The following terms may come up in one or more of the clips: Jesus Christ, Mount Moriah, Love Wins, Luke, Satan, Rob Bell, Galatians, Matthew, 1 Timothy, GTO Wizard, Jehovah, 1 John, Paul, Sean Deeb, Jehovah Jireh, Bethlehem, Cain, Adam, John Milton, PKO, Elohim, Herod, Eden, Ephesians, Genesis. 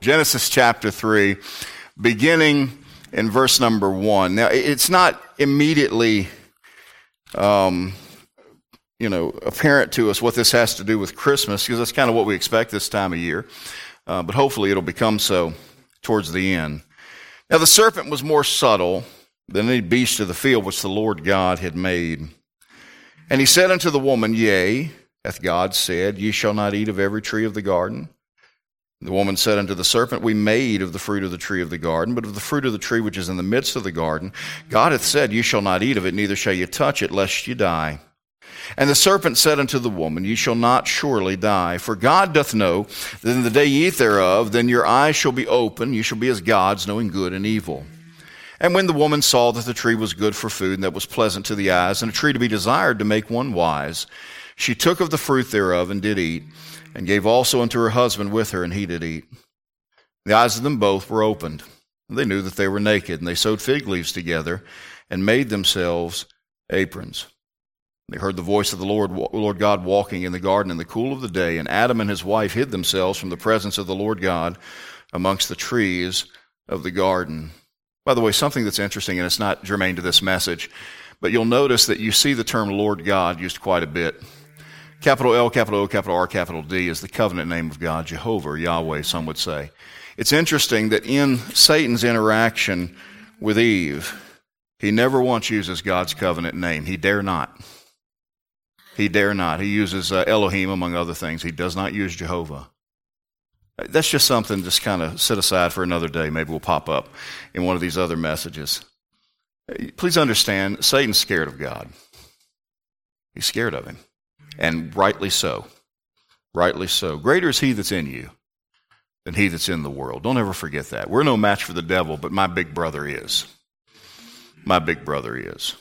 Genesis chapter 3, beginning in verse number 1. Now, it's not immediately apparent to us what this has to do with Christmas, because that's kind of what we expect this time of year. But hopefully it'll become so towards the end. Now, the serpent was more subtle than any beast of the field which the Lord God had made. And he said unto the woman, Yea, hath God said, Ye shall not eat of every tree of the garden? The woman said unto the serpent, We made of the fruit of the tree of the garden, but of the fruit of the tree which is in the midst of the garden, God hath said, Ye shall not eat of it, neither shall ye touch it, lest ye die. And the serpent said unto the woman, Ye shall not surely die, for God doth know that in the day ye eat thereof, then your eyes shall be open, ye shall be as gods, knowing good and evil. And when the woman saw that the tree was good for food, and that was pleasant to the eyes, and a tree to be desired to make one wise, she took of the fruit thereof, and did eat, and gave also unto her husband with her, and he did eat. The eyes of them both were opened, and they knew that they were naked, and they sewed fig leaves together, and made themselves aprons. They heard the voice of the Lord God walking in the garden in the cool of the day, and Adam and his wife hid themselves from the presence of the Lord God amongst the trees of the garden. By the way, something that's interesting, and it's not germane to this message, but you'll notice that you see the term Lord God used quite a bit. Capital L, capital O, capital R, capital D is the covenant name of God, Jehovah, or Yahweh, some would say. It's interesting that in Satan's interaction with Eve, he never once uses God's covenant name. He dare not. He dare not. He uses Elohim, among other things. He does not use Jehovah. That's just something just kind of set aside for another day. Maybe we'll pop up in one of these other messages. Please understand, Satan's scared of God. He's scared of him. And rightly so. Rightly so. Greater is he that's in you than he that's in the world. Don't ever forget that. We're no match for the devil, but my big brother is. My big brother is.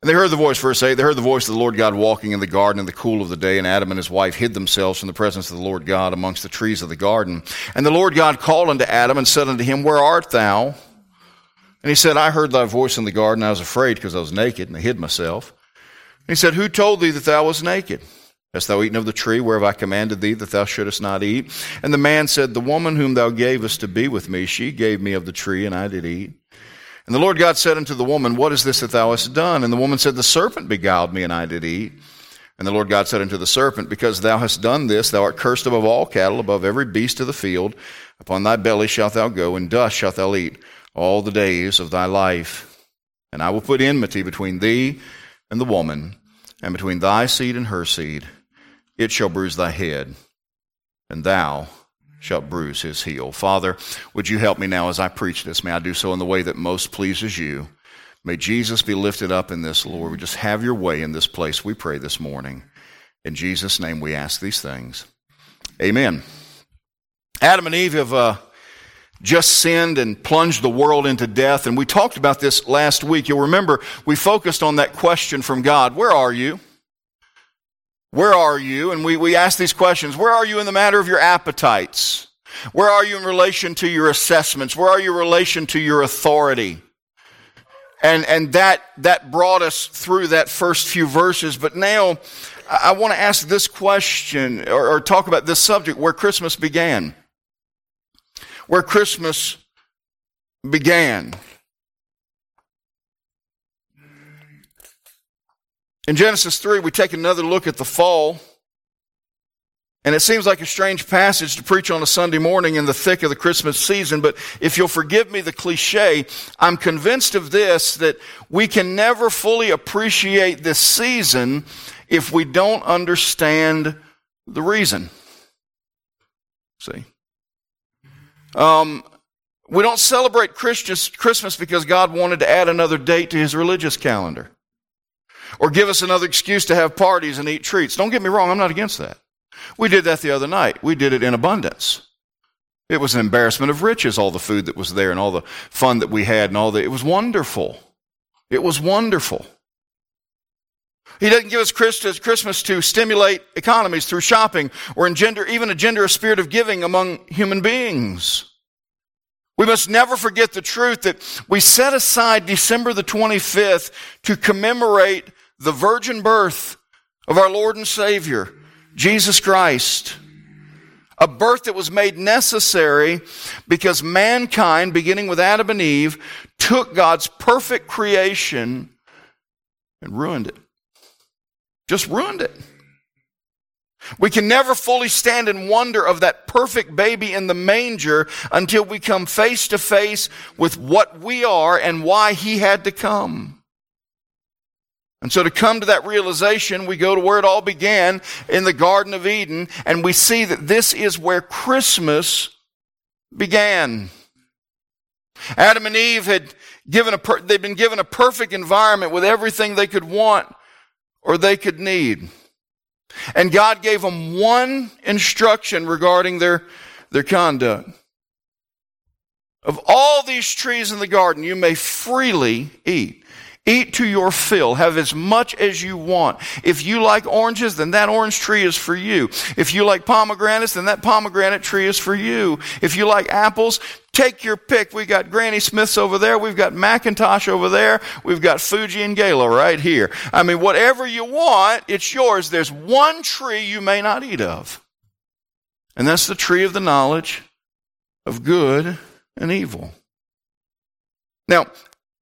And they heard the voice, verse 8, they heard the voice of the Lord God walking in the garden in the cool of the day, and Adam and his wife hid themselves from the presence of the Lord God amongst the trees of the garden. And the Lord God called unto Adam and said unto him, Where art thou? And he said, I heard thy voice in the garden, I was afraid because I was naked, and I hid myself. He said, Who told thee that thou wast naked? Hast thou eaten of the tree whereof I commanded thee that thou shouldest not eat? And the man said, The woman whom thou gavest to be with me, she gave me of the tree, and I did eat. And the Lord God said unto the woman, What is this that thou hast done? And the woman said, The serpent beguiled me, and I did eat. And the Lord God said unto the serpent, Because thou hast done this, thou art cursed above all cattle, above every beast of the field. Upon thy belly shalt thou go, and dust shalt thou eat all the days of thy life. And I will put enmity between thee and the woman, and between thy seed and her seed, it shall bruise thy head, and thou shalt bruise his heel. Father, would you help me now as I preach this? May I do so in the way that most pleases you. May Jesus be lifted up in this, Lord. We just have your way in this place, we pray this morning. In Jesus' name we ask these things. Amen. Adam and Eve have just sinned and plunged the world into death. And we talked about this last week. You'll remember we focused on that question from God. Where are you? Where are you? And we asked these questions. Where are you in the matter of your appetites? Where are you in relation to your assessments? Where are you in relation to your authority? And that brought us through that first few verses. But now I want to ask this question or talk about this subject, where Christmas began. Where Christmas began. In Genesis 3, we take another look at the fall, and it seems like a strange passage to preach on a Sunday morning in the thick of the Christmas season, but if you'll forgive me the cliche, I'm convinced of this, that we can never fully appreciate this season if we don't understand the reason. See? We don't celebrate Christmas because God wanted to add another date to his religious calendar or give us another excuse to have parties and eat treats. Don't get me wrong, I'm not against that. We did that the other night. We did it in abundance. It was an embarrassment of riches, all the food that was there and all the fun that we had and all that. It was wonderful. It was wonderful. He doesn't give us Christmas to stimulate economies through shopping or engender a spirit of giving among human beings. We must never forget the truth that we set aside December the 25th to commemorate the virgin birth of our Lord and Savior, Jesus Christ. A birth that was made necessary because mankind, beginning with Adam and Eve, took God's perfect creation and ruined it. Just ruined it. We can never fully stand in wonder of that perfect baby in the manger until we come face to face with what we are and why he had to come. And so to come to that realization, we go to where it all began in the Garden of Eden, and we see that this is where Christmas began. Adam and Eve had been given a perfect environment with everything they could want or they could need. And God gave them one instruction regarding their conduct. Of all these trees in the garden, you may freely eat. Eat to your fill. Have as much as you want. If you like oranges, then that orange tree is for you. If you like pomegranates, then that pomegranate tree is for you. If you like apples, take your pick. We've got Granny Smith's over there. We've got Macintosh over there. We've got Fuji and Gala right here. I mean, whatever you want, it's yours. There's one tree you may not eat of. And that's the tree of the knowledge of good and evil. Now,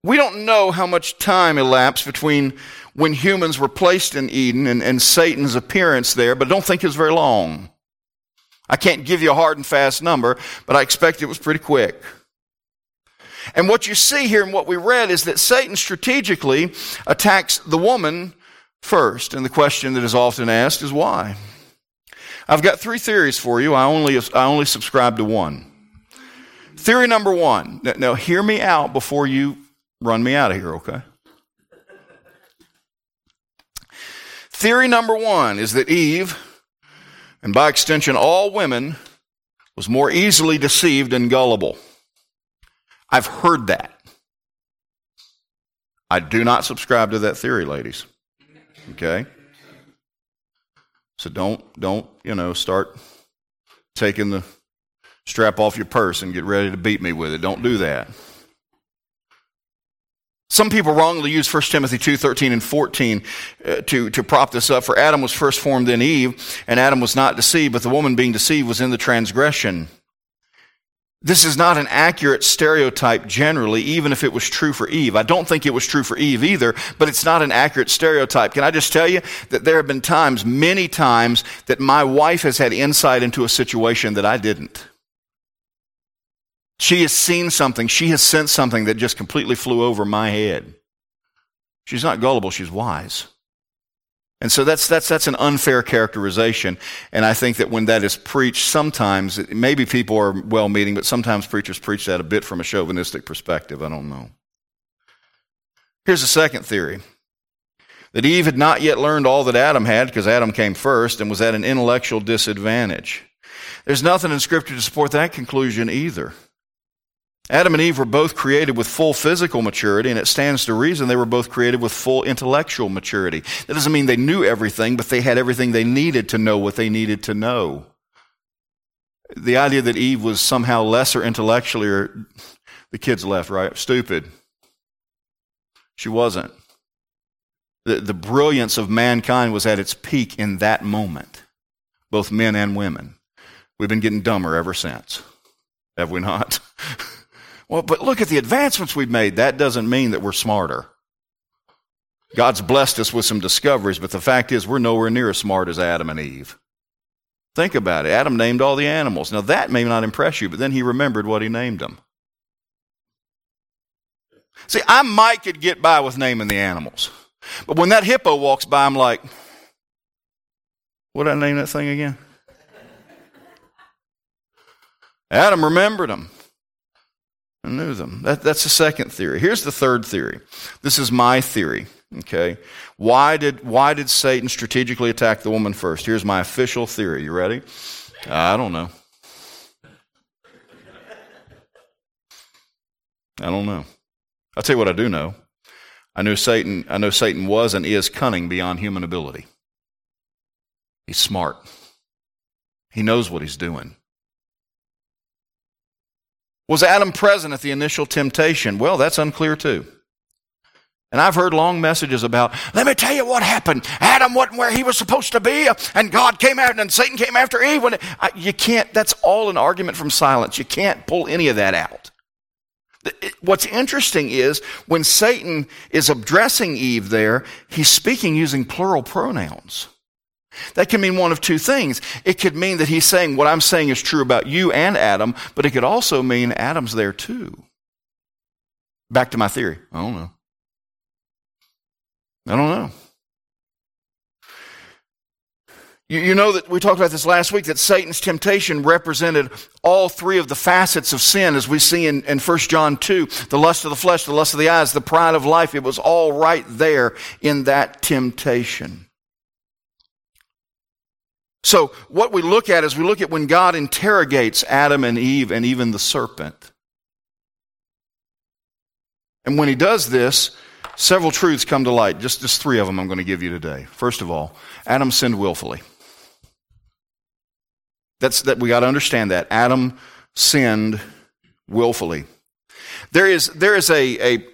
we don't know how much time elapsed between when humans were placed in Eden and Satan's appearance there, but I don't think it was very long. I can't give you a hard and fast number, but I expect it was pretty quick. And what you see here and what we read is that Satan strategically attacks the woman first. And the question that is often asked is why? I've got three theories for you. I only subscribe to one. Theory number one. Now hear me out before you run me out of here, okay? Theory number one is that Eve, and by extension all women, was more easily deceived and gullible. I've heard that. I do not subscribe to that theory, ladies. Okay? So don't start taking the strap off your purse and get ready to beat me with it. Don't do that. Some people wrongly use 1 Timothy 2:13 and 14 to prop this up. For Adam was first formed, then Eve, and Adam was not deceived, but the woman being deceived was in the transgression. This is not an accurate stereotype generally, even if it was true for Eve. I don't think it was true for Eve either, but it's not an accurate stereotype. Can I just tell you that there have been times, many times, that my wife has had insight into a situation that I didn't. She has seen something. She has sensed something that just completely flew over my head. She's not gullible. She's wise. And so that's an unfair characterization. And I think that when that is preached, sometimes, maybe people are well-meaning, but sometimes preachers preach that a bit from a chauvinistic perspective. I don't know. Here's the second theory. That Eve had not yet learned all that Adam had because Adam came first and was at an intellectual disadvantage. There's nothing in Scripture to support that conclusion either. Adam and Eve were both created with full physical maturity, and it stands to reason they were both created with full intellectual maturity. That doesn't mean they knew everything, but they had everything they needed to know what they needed to know. The idea that Eve was somehow lesser intellectually, or the kids left, right? Stupid. She wasn't. The brilliance of mankind was at its peak in that moment, both men and women. We've been getting dumber ever since, have we not? Well, but look at the advancements we've made. That doesn't mean that we're smarter. God's blessed us with some discoveries, but the fact is we're nowhere near as smart as Adam and Eve. Think about it. Adam named all the animals. Now, that may not impress you, but then he remembered what he named them. See, I might could get by with naming the animals, but when that hippo walks by, I'm like, what did I name that thing again? Adam remembered them. I knew them. That's the second theory. Here's the third theory. This is my theory, okay? Why did Satan strategically attack the woman first? Here's my official theory. You ready? I don't know. I'll tell you what I do know. I know Satan was and is cunning beyond human ability. He's smart. He knows what he's doing. Was Adam present at the initial temptation? Well, that's unclear too. And I've heard long messages about, let me tell you what happened. Adam wasn't where he was supposed to be, and God came out, and Satan came after Eve. You can't, that's all an argument from silence. You can't pull any of that out. What's interesting is when Satan is addressing Eve there, he's speaking using plural pronouns. That can mean one of two things. It could mean that he's saying what I'm saying is true about you and Adam, but it could also mean Adam's there too. Back to my theory. I don't know. You know that we talked about this last week, that Satan's temptation represented all three of the facets of sin as we see in 1 John 2, the lust of the flesh, the lust of the eyes, the pride of life. It was all right there in that temptation. So what we look at is we look at when God interrogates Adam and Eve and even the serpent. And when he does this, several truths come to light. Just three of them I'm going to give you today. First of all, Adam sinned willfully. We got to understand that. Adam sinned willfully. There is a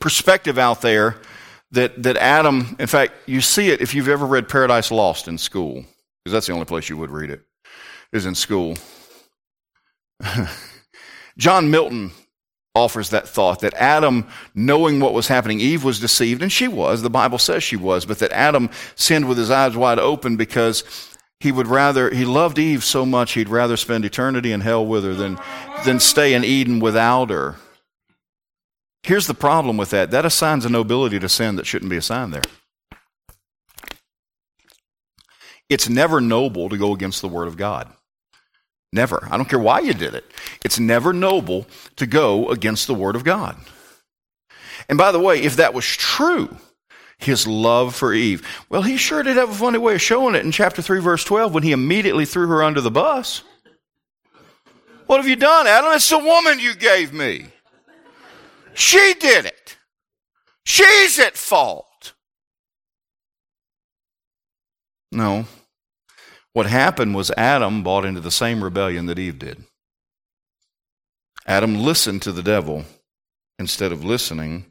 perspective out there that Adam, in fact, you see it if you've ever read Paradise Lost in school. Because that's the only place you would read it, is in school. John Milton offers that thought that Adam, knowing what was happening, Eve was deceived, and she was. The Bible says she was, but that Adam sinned with his eyes wide open because he loved Eve so much he'd rather spend eternity in hell with her than stay in Eden without her. Here's the problem with that. That assigns a nobility to sin that shouldn't be assigned there. It's never noble to go against the Word of God. Never. I don't care why you did it. It's never noble to go against the Word of God. And by the way, if that was true, his love for Eve, well, he sure did have a funny way of showing it in chapter 3, verse 12, when he immediately threw her under the bus. What have you done, Adam? It's the woman you gave me. She did it. She's at fault. No. What happened was Adam bought into the same rebellion that Eve did. Adam listened to the devil instead of listening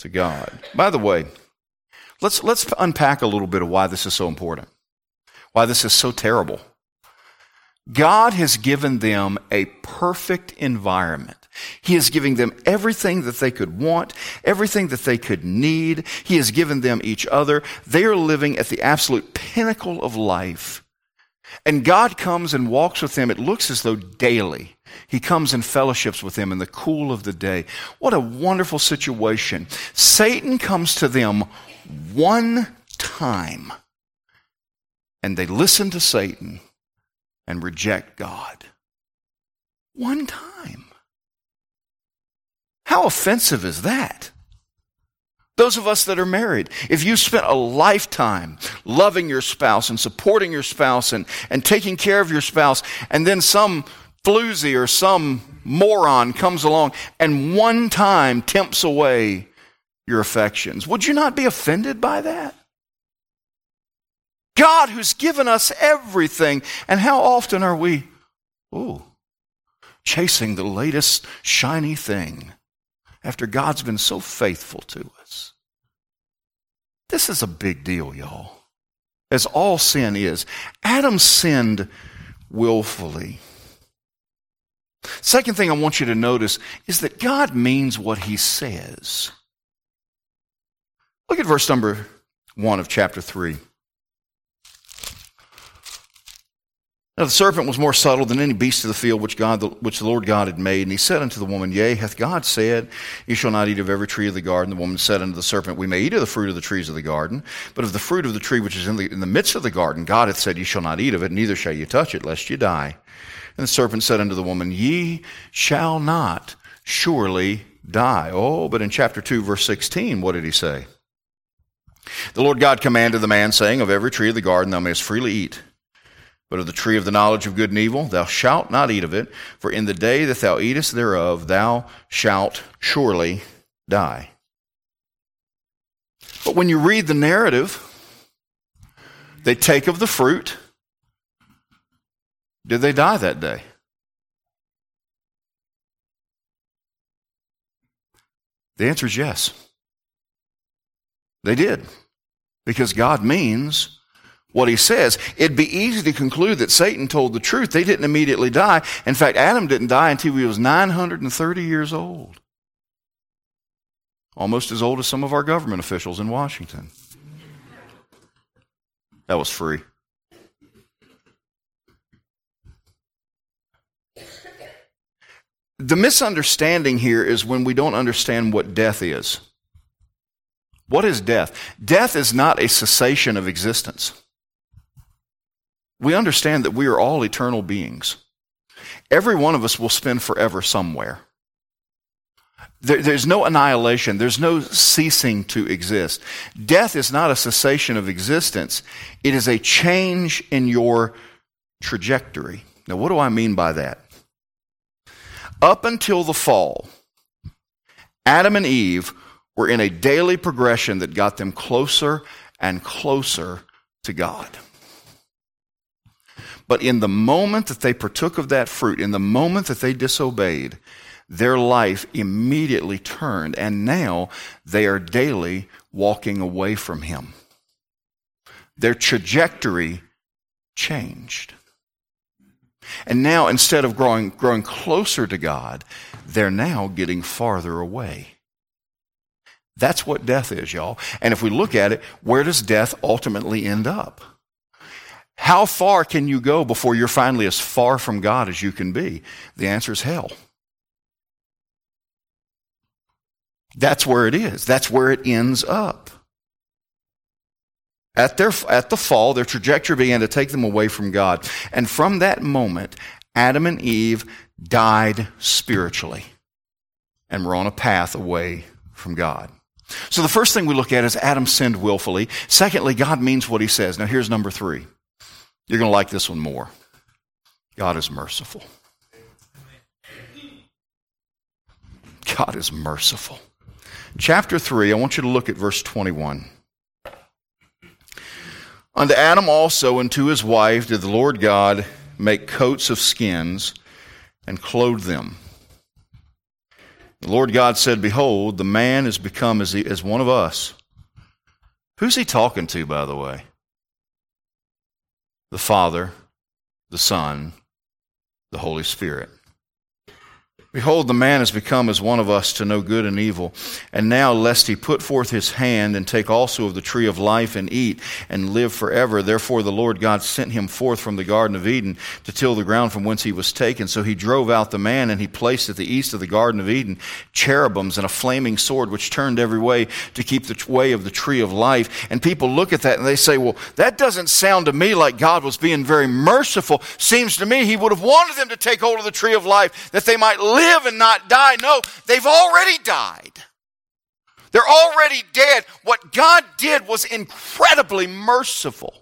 to God. By the way, let's unpack a little bit of why this is so important, why this is so terrible. God has given them a perfect environment. He is giving them everything that they could want, everything that they could need. He has given them each other. They are living at the absolute pinnacle of life. And God comes and walks with them. It looks as though daily. He comes and fellowships with them in the cool of the day. What a wonderful situation. Satan comes to them one time, and they listen to Satan and reject God. One time. How offensive is that? Those of us that are married, if you spent a lifetime loving your spouse and supporting your spouse and taking care of your spouse, and then some floozy or some moron comes along and one time tempts away your affections, would you not be offended by that? God who's given us everything, and how often are we, chasing the latest shiny thing? After God's been so faithful to us. This is a big deal, y'all, as all sin is. Adam sinned willfully. Second thing I want you to notice is that God means what he says. Look at verse number 1 of chapter 3. Now the serpent was more subtle than any beast of the field which the Lord God had made. And he said unto the woman, Yea, hath God said, Ye shall not eat of every tree of the garden? The woman said unto the serpent, We may eat of the fruit of the trees of the garden, but of the fruit of the tree which is in the midst of the garden, God hath said, Ye shall not eat of it, neither shall ye touch it, lest ye die. And the serpent said unto the woman, Ye shall not surely die. Oh, but in chapter 2, verse 16, what did he say? The Lord God commanded the man, saying, Of every tree of the garden thou mayest freely eat. But of the tree of the knowledge of good and evil, thou shalt not eat of it, for in the day that thou eatest thereof, thou shalt surely die. But when you read the narrative, they take of the fruit. Did they die that day? The answer is yes. They did, because God means what he says. It'd be easy to conclude that Satan told the truth. They didn't immediately die. In fact, Adam didn't die until he was 930 years old. Almost as old as some of our government officials in Washington. That was free. The misunderstanding here is when we don't understand what death is. What is death? Death is not a cessation of existence. We understand that we are all eternal beings. Every one of us will spend forever somewhere. There's no annihilation. There's no ceasing to exist. Death is not a cessation of existence. It is a change in your trajectory. Now, what do I mean by that? Up until the fall, Adam and Eve were in a daily progression that got them closer and closer to God. But in the moment that they partook of that fruit, in the moment that they disobeyed, their life immediately turned, and now they are daily walking away from him. Their trajectory changed. And now, instead of growing closer to God, they're now getting farther away. That's what death is, y'all. And if we look at it, where does death ultimately end up? How far can you go before you're finally as far from God as you can be? The answer is hell. That's where it is. That's where it ends up. At the fall, their trajectory began to take them away from God. And from that moment, Adam and Eve died spiritually and were on a path away from God. So the first thing we look at is Adam sinned willfully. Secondly, God means what he says. Now here's number three. You're going to like this one more. God is merciful. God is merciful. Chapter 3, I want you to look at verse 21. Unto Adam also and to his wife did the Lord God make coats of skins and clothe them. The Lord God said, behold, the man is become as one of us. Who's he talking to, by the way? The Father, the Son, the Holy Spirit. Behold, the man is become as one of us to know good and evil. And now, lest he put forth his hand and take also of the tree of life and eat and live forever, therefore the Lord God sent him forth from the Garden of Eden to till the ground from whence he was taken. So he drove out the man, and he placed at the east of the Garden of Eden cherubims and a flaming sword which turned every way to keep the way of the tree of life. And people look at that and they say, well, that doesn't sound to me like God was being very merciful. Seems to me he would have wanted them to take hold of the tree of life that they might live and not die. No, they've already died. They're already dead. What God did was incredibly merciful.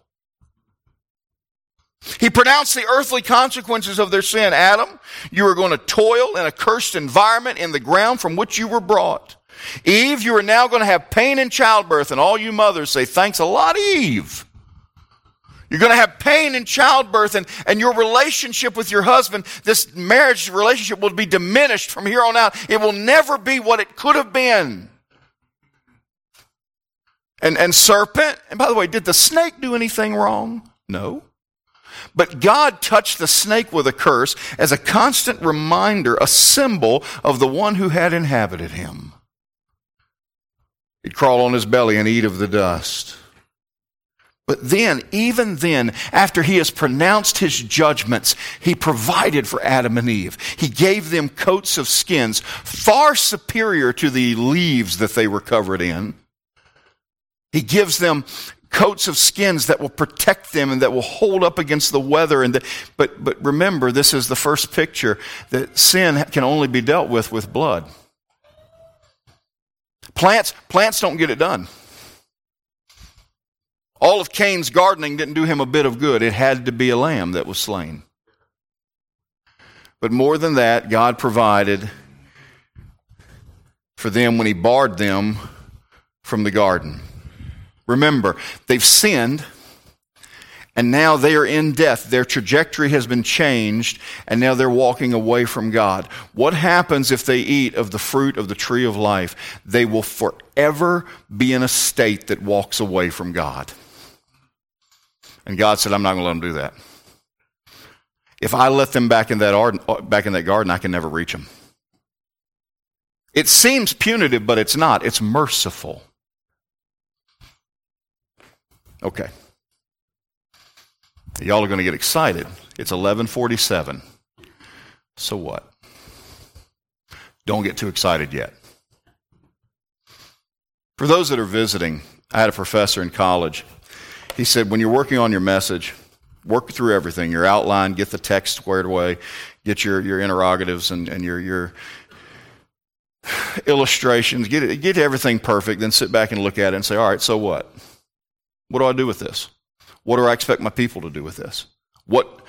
He pronounced the earthly consequences of their sin. Adam, you are going to toil in a cursed environment in the ground from which you were brought. Eve, you are now going to have pain in childbirth, and all you mothers say, thanks a lot, Eve. You're going to have pain in childbirth, and your relationship with your husband, this marriage relationship, will be diminished from here on out. It will never be what it could have been. And serpent, and by the way, did the snake do anything wrong? No. But God touched the snake with a curse as a constant reminder, a symbol of the one who had inhabited him. He'd crawl on his belly and eat of the dust. But then, even then, after he has pronounced his judgments, he provided for Adam and Eve. He gave them coats of skins far superior to the leaves that they were covered in. He gives them coats of skins that will protect them and that will hold up against the weather. But remember, this is the first picture that sin can only be dealt with blood. Plants don't get it done. All of Cain's gardening didn't do him a bit of good. It had to be a lamb that was slain. But more than that, God provided for them when he barred them from the garden. Remember, they've sinned, And now they are in death. Their trajectory has been changed, and now they're walking away from God. What happens if they eat of the fruit of the tree of life? They will forever be in a state that walks away from God. And God said, I'm not going to let them do that. If I let them back in that garden, I can never reach them. It seems punitive, but it's not. It's merciful. Okay. Y'all are going to get excited. It's 11:47. So what? Don't get too excited yet. For those that are visiting, I had a professor in college. He said, when you're working on your message, work through everything, your outline, get the text squared away, get your interrogatives and your illustrations, get everything perfect, then sit back and look at it and say, all right, so what? What do I do with this? What do I expect my people to do with this? What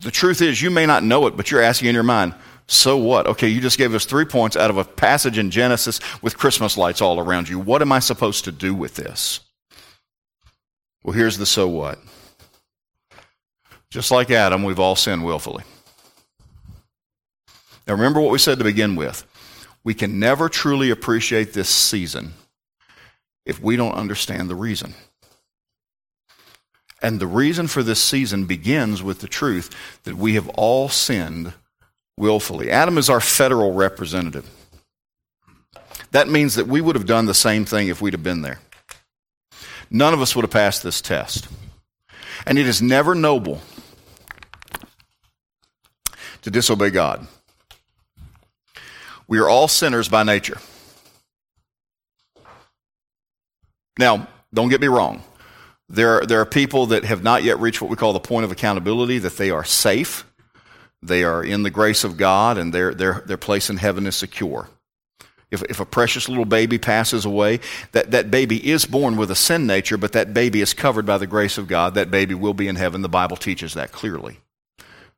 the truth is, you may not know it, but you're asking in your mind, so what? Okay, you just gave us 3 points out of a passage in Genesis with Christmas lights all around you. What am I supposed to do with this? Well, here's the so what. Just like Adam, we've all sinned willfully. Now remember what we said to begin with. We can never truly appreciate this season if we don't understand the reason. And the reason for this season begins with the truth that we have all sinned willfully. Adam is our federal representative. That means that we would have done the same thing if we'd have been there. None of us would have passed this test. And it is never noble to disobey God. We are all sinners by nature. Now, don't get me wrong. There are people that have not yet reached what we call the point of accountability, that they are safe, they are in the grace of God, and their place in heaven is secure. If a precious little baby passes away, that baby is born with a sin nature, but that baby is covered by the grace of God. That baby will be in heaven. The Bible teaches that clearly.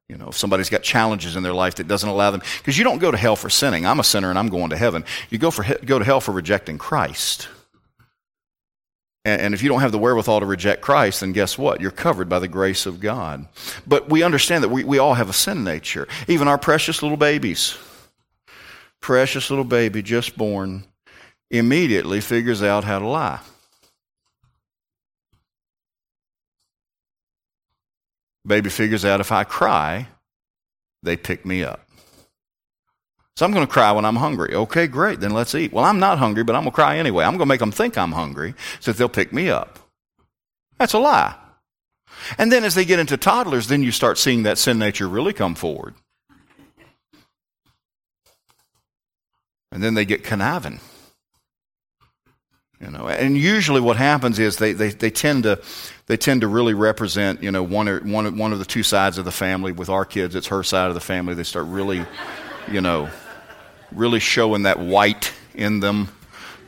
You know, if somebody's got challenges in their life that doesn't allow them, because you don't go to hell for sinning. I'm a sinner and I'm going to heaven. You go to hell for rejecting Christ. And if you don't have the wherewithal to reject Christ, then guess what? You're covered by the grace of God. But we understand that we all have a sin nature. Even our precious little babies. Precious little baby just born immediately figures out how to lie. Baby figures out if I cry, they pick me up. So I'm going to cry when I'm hungry. Okay, great, then let's eat. Well, I'm not hungry, but I'm going to cry anyway. I'm going to make them think I'm hungry so that they'll pick me up. That's a lie. And then as they get into toddlers, then you start seeing that sin nature really come forward. And then they get conniving. You know, and usually what happens is they tend to really represent, you know, one of the two sides of the family. With our kids, it's her side of the family. They start really really showing that white in them,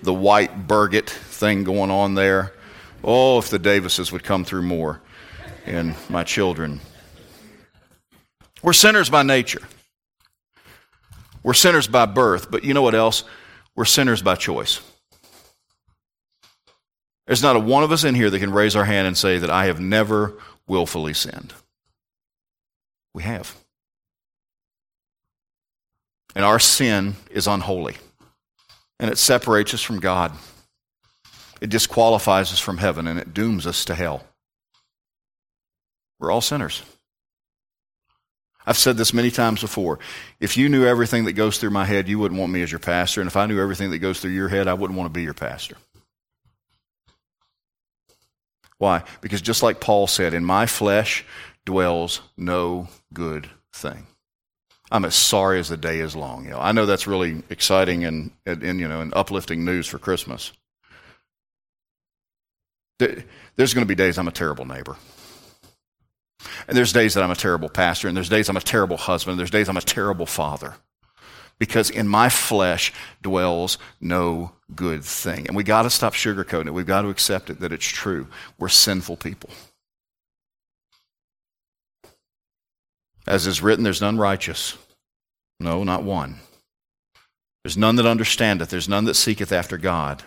the white Birgit thing going on there. Oh, if the Davises would come through more in my children. We're sinners by nature. We're sinners by birth, but you know what else? We're sinners by choice. There's not a one of us in here that can raise our hand and say that I have never willfully sinned. We have. And our sin is unholy, and it separates us from God. It disqualifies us from heaven, and it dooms us to hell. We're all sinners. I've said this many times before. If you knew everything that goes through my head, you wouldn't want me as your pastor, and if I knew everything that goes through your head, I wouldn't want to be your pastor. Why? Because just like Paul said, in my flesh dwells no good thing. I'm as sorry as the day is long. You know, I know that's really exciting and uplifting news for Christmas. There's going to be days I'm a terrible neighbor. And there's days that I'm a terrible pastor. And there's days I'm a terrible husband. And there's days I'm a terrible father. Because in my flesh dwells no good thing. And we got to stop sugarcoating it. We've got to accept it that it's true. We're sinful people. As is written, there's none righteous. No, not one. There's none that understandeth. There's none that seeketh after God.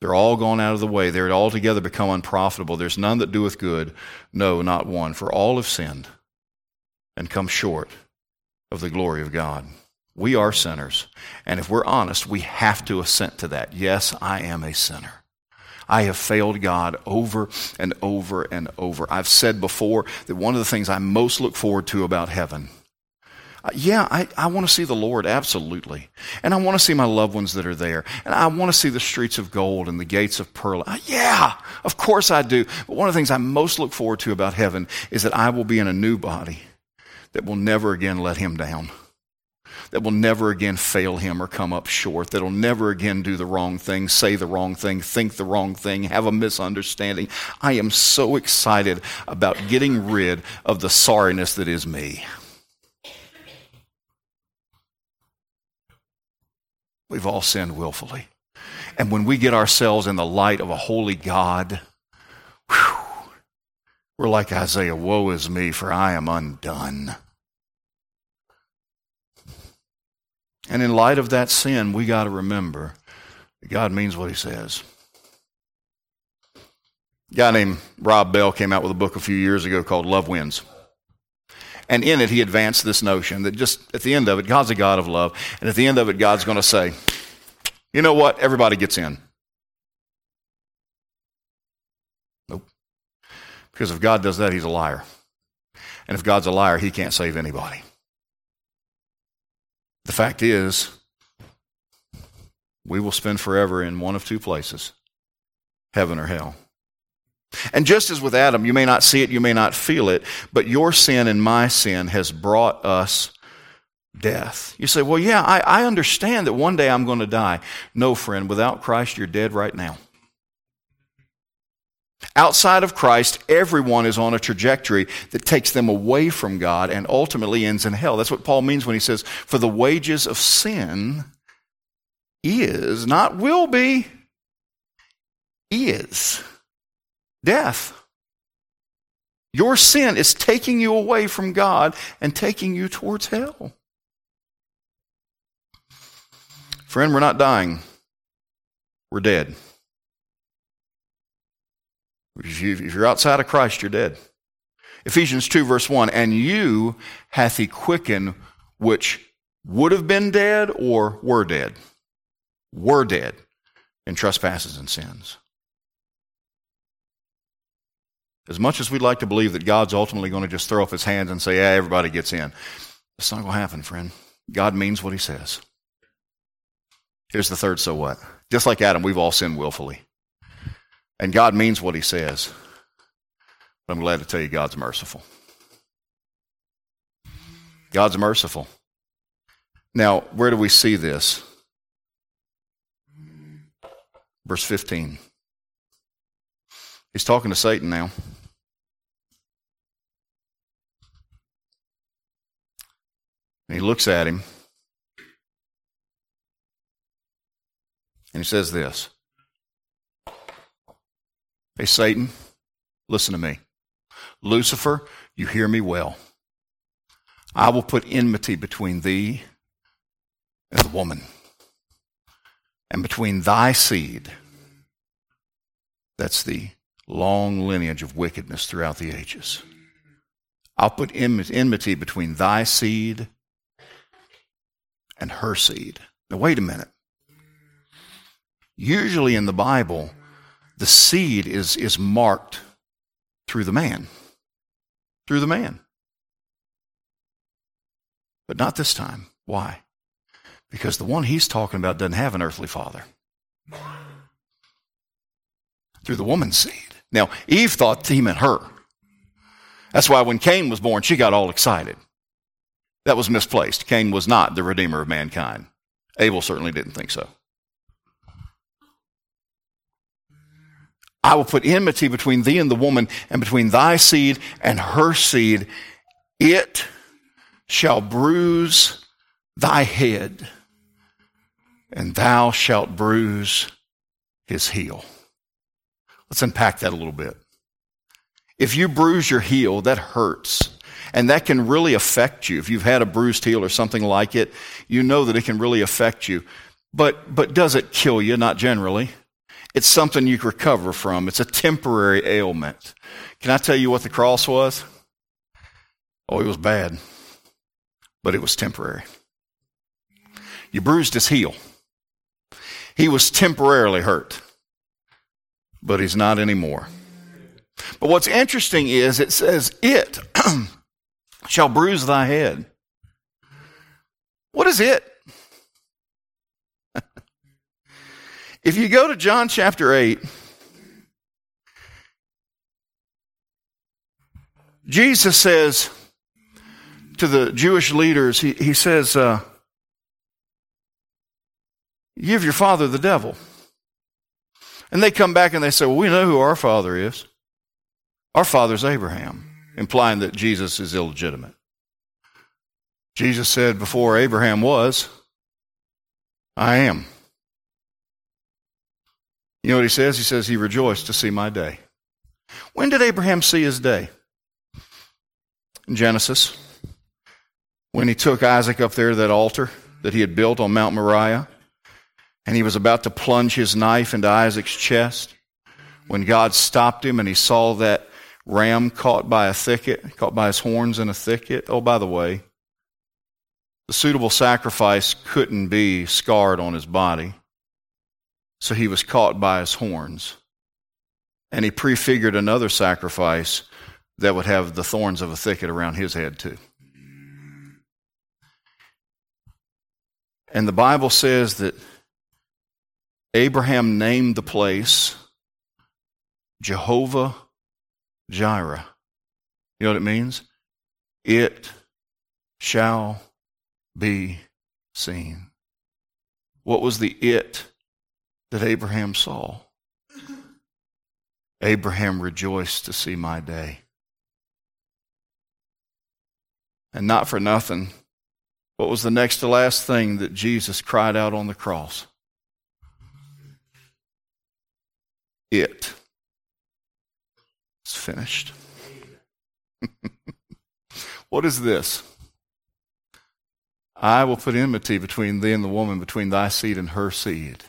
They're all gone out of the way. They're all together become unprofitable. There's none that doeth good, no, not one. For all have sinned and come short of the glory of God. We are sinners, and if we're honest, we have to assent to that. Yes, I am a sinner. I have failed God over and over and over. I've said before that one of the things I most look forward to about heaven, I want to see the Lord, absolutely. And I want to see my loved ones that are there. And I want to see the streets of gold and the gates of pearl. Of course I do. But one of the things I most look forward to about heaven is that I will be in a new body that will never again let him down, that will never again fail him or come up short, that will never again do the wrong thing, say the wrong thing, think the wrong thing, have a misunderstanding. I am so excited about getting rid of the sorriness that is me. We've all sinned willfully. And when we get ourselves in the light of a holy God, we're like Isaiah, woe is me, for I am undone. And in light of that sin, we got to remember that God means what he says. A guy named Rob Bell came out with a book a few years ago called Love Wins. And in it, he advanced this notion that just at the end of it, God's a God of love. And at the end of it, God's going to say, you know what? Everybody gets in. Nope. Because if God does that, he's a liar. And if God's a liar, he can't save anybody. The fact is, we will spend forever in one of two places, heaven or hell. And just as with Adam, you may not see it, you may not feel it, but your sin and my sin has brought us death. You say, well, yeah, I understand that one day I'm going to die. No, friend, without Christ, you're dead right now. Outside of Christ, everyone is on a trajectory that takes them away from God and ultimately ends in hell. That's what Paul means when he says, for the wages of sin is, not will be, is death. Your sin is taking you away from God and taking you towards hell. Friend, we're not dying. We're dead. If you're outside of Christ, you're dead. Ephesians 2, verse 1, and you hath he quickened which would have been dead or were dead. Were dead in trespasses and sins. As much as we'd like to believe that God's ultimately going to just throw up his hands and say, yeah, everybody gets in, it's not going to happen, friend. God means what he says. Here's the third so what. Just like Adam, we've all sinned willfully. And God means what he says. But I'm glad to tell you God's merciful. God's merciful. Now, where do we see this? Verse 15. He's talking to Satan now. And he looks at him. And he says this. Hey, Satan, listen to me. Lucifer, you hear me well. I will put enmity between thee and the woman, and between thy seed, that's the long lineage of wickedness throughout the ages. I'll put enmity between thy seed and her seed. Now, wait a minute. Usually in the Bible, the seed is marked through the man. Through the man. But not this time. Why? Because the one he's talking about doesn't have an earthly father. Through the woman's seed. Now, Eve thought he meant her. That's why when Cain was born, she got all excited. That was misplaced. Cain was not the redeemer of mankind. Abel certainly didn't think so. I will put enmity between thee and the woman, and between thy seed and her seed. It shall bruise thy head, and thou shalt bruise his heel. Let's unpack that a little bit. If you bruise your heel, that hurts, and that can really affect you. If you've had a bruised heel or something like it, you know that it can really affect you. But does it kill you? Not generally. It's something you recover from. It's a temporary ailment. Can I tell you what the cross was? Oh, it was bad, but it was temporary. You bruised his heel. He was temporarily hurt, but he's not anymore. But what's interesting is it says, it shall bruise thy head. What is it? If you go to John chapter 8, Jesus says to the Jewish leaders, he says, you have your father the devil. And they come back and they say, well, we know who our father is. Our father's Abraham, implying that Jesus is illegitimate. Jesus said, before Abraham was, I am. You know what he says? He says, he rejoiced to see my day. When did Abraham see his day? In Genesis. When he took Isaac up there to that altar that he had built on Mount Moriah, and he was about to plunge his knife into Isaac's chest, when God stopped him and he saw that ram caught by his horns in a thicket. Oh, by the way, the suitable sacrifice couldn't be scarred on his body, so he was caught by his horns. And he prefigured another sacrifice that would have the thorns of a thicket around his head too. And the Bible says that Abraham named the place Jehovah Jireh. You know what it means? It shall be seen. What was the it that Abraham saw? Abraham rejoiced to see my day. And not for nothing, what was the next to last thing that Jesus cried out on the cross? It. It's finished. What is this? I will put enmity between thee and the woman, between thy seed and her seed.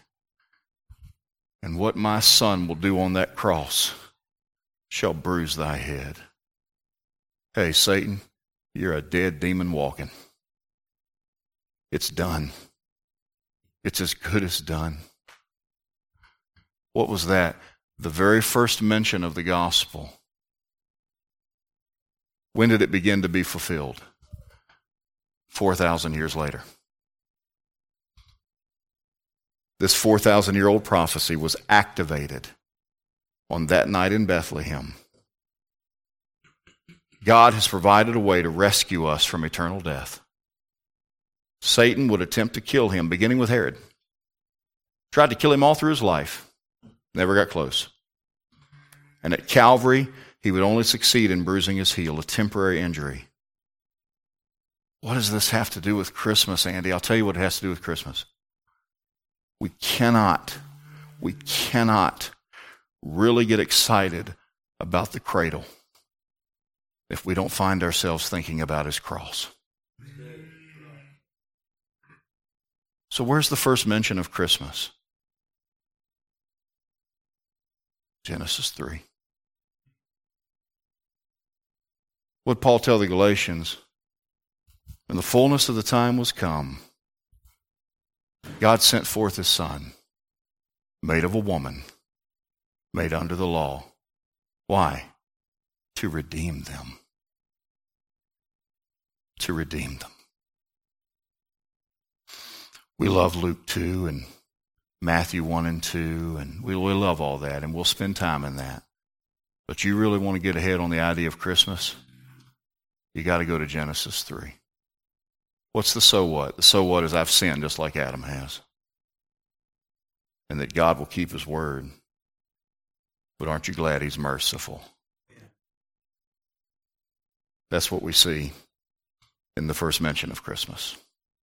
And what my son will do on that cross shall bruise thy head. Hey, Satan, you're a dead demon walking. It's done. It's as good as done. What was that? The very first mention of the gospel. When did it begin to be fulfilled? 4,000 years later. This 4,000-year-old prophecy was activated on that night in Bethlehem. God has provided a way to rescue us from eternal death. Satan would attempt to kill him, beginning with Herod. Tried to kill him all through his life. Never got close. And at Calvary, he would only succeed in bruising his heel, a temporary injury. What does this have to do with Christmas, Andy? I'll tell you what it has to do with Christmas. We cannot really get excited about the cradle if we don't find ourselves thinking about his cross. So where's the first mention of Christmas? Genesis 3. What did Paul tell the Galatians? When the fullness of the time was come, God sent forth his son, made of a woman, made under the law. Why? To redeem them. To redeem them. We love Luke 2 and Matthew 1 and 2, and we love all that, and we'll spend time in that. But you really want to get ahead on the idea of Christmas? You got to go to Genesis 3. What's the so what? The so what is I've sinned just like Adam has. And that God will keep his word. But aren't you glad he's merciful? Yeah. That's what we see in the first mention of Christmas.